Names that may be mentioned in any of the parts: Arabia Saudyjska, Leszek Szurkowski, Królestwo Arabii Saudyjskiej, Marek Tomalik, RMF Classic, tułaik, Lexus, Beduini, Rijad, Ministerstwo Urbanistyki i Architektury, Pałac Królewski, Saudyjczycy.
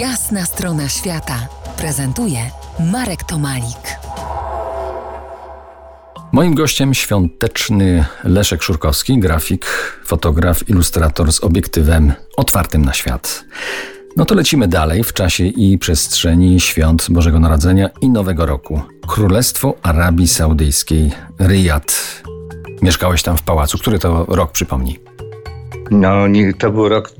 Jasna strona świata prezentuje Marek Tomalik. Moim gościem świąteczny Leszek Szurkowski, grafik, fotograf, ilustrator z obiektywem otwartym na świat. No to lecimy dalej w czasie i przestrzeni świąt Bożego Narodzenia i Nowego Roku. Królestwo Arabii Saudyjskiej, Rijad. Mieszkałeś tam w pałacu. Który to rok, przypomnij? To był rok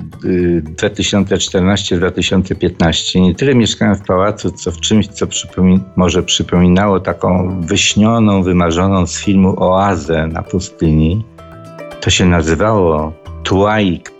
2014-2015. Nie tyle mieszkałem w pałacu, co w czymś, co przypominało taką wyśnioną, wymarzoną z filmu oazę na pustyni. To się nazywało tułaik.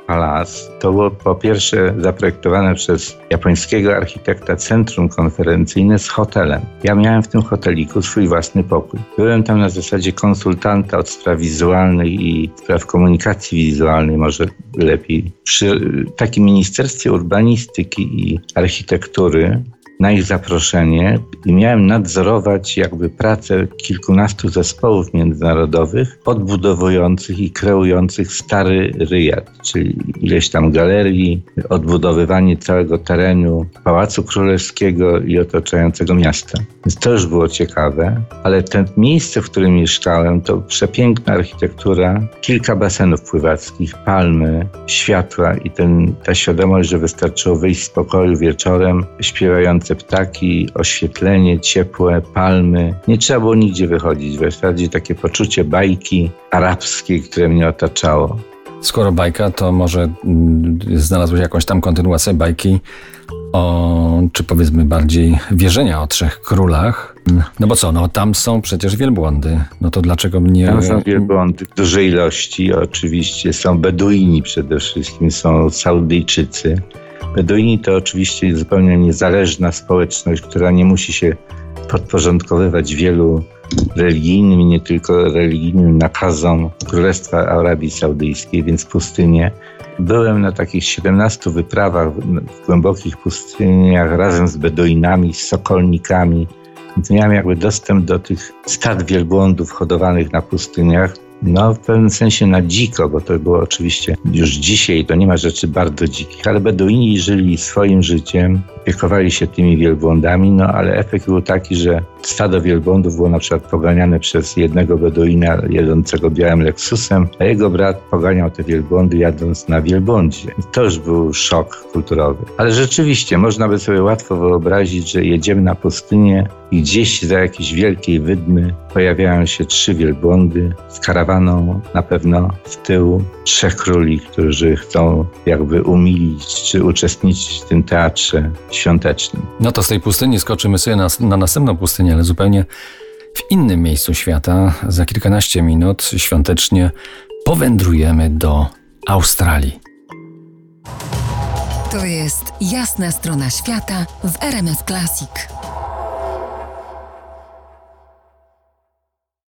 To było po pierwsze zaprojektowane przez japońskiego architekta centrum konferencyjne z hotelem. Ja miałem w tym hoteliku swój własny pokój. Byłem tam na zasadzie konsultanta od spraw wizualnych i spraw komunikacji wizualnej, może lepiej. Przy takim Ministerstwie Urbanistyki i Architektury na ich zaproszenie i miałem nadzorować jakby pracę kilkunastu zespołów międzynarodowych podbudowujących i kreujących stary Rijad, czyli ileś tam galerii, odbudowywanie całego terenu Pałacu Królewskiego i otaczającego miasta. Więc to już było ciekawe, ale to miejsce, w którym mieszkałem, to przepiękna architektura, kilka basenów pływackich, palmy, światła i ta świadomość, że wystarczyło wyjść z pokoju wieczorem, śpiewając ptaki, oświetlenie ciepłe, palmy. Nie trzeba było nigdzie wychodzić. W zasadzie takie poczucie bajki arabskiej, które mnie otaczało. Skoro bajka, to może znalazłeś jakąś tam kontynuację bajki o, czy powiedzmy bardziej wierzenia o trzech królach. No bo co, no tam są przecież wielbłądy. No to dlaczego mnie... Tam są wielbłądy w dużej ilości oczywiście. Są Beduini przede wszystkim, są Saudyjczycy. Beduini to oczywiście zupełnie niezależna społeczność, która nie musi się podporządkowywać wielu religijnym i nie tylko religijnym nakazom Królestwa Arabii Saudyjskiej, więc pustynie. Byłem na takich 17 wyprawach w głębokich pustyniach razem z Beduinami, z sokolnikami. Więc miałem jakby dostęp do tych stad wielbłądów hodowanych na pustyniach. No w pewnym sensie na dziko, bo to było oczywiście już dzisiaj, to nie ma rzeczy bardzo dzikich, ale Beduini żyli swoim życiem, opiekowali się tymi wielbłądami, no ale efekt był taki, że stado wielbłądów było na przykład poganiane przez jednego Beduina jadącego białym Lexusem, a jego brat poganiał te wielbłądy jadąc na wielbłądzie. To już był szok kulturowy. Ale rzeczywiście można by sobie łatwo wyobrazić, że jedziemy na pustynię i gdzieś za jakiejś wielkiej wydmy pojawiają się trzy wielbłądy z karawaną na pewno z tyłu trzech króli, którzy chcą jakby umilić czy uczestniczyć w tym teatrze świątecznym. No to z tej pustyni skoczymy sobie na następną pustynię, ale zupełnie w innym miejscu świata. Za kilkanaście minut świątecznie powędrujemy do Australii. To jest Jasna strona świata w RMF Classic.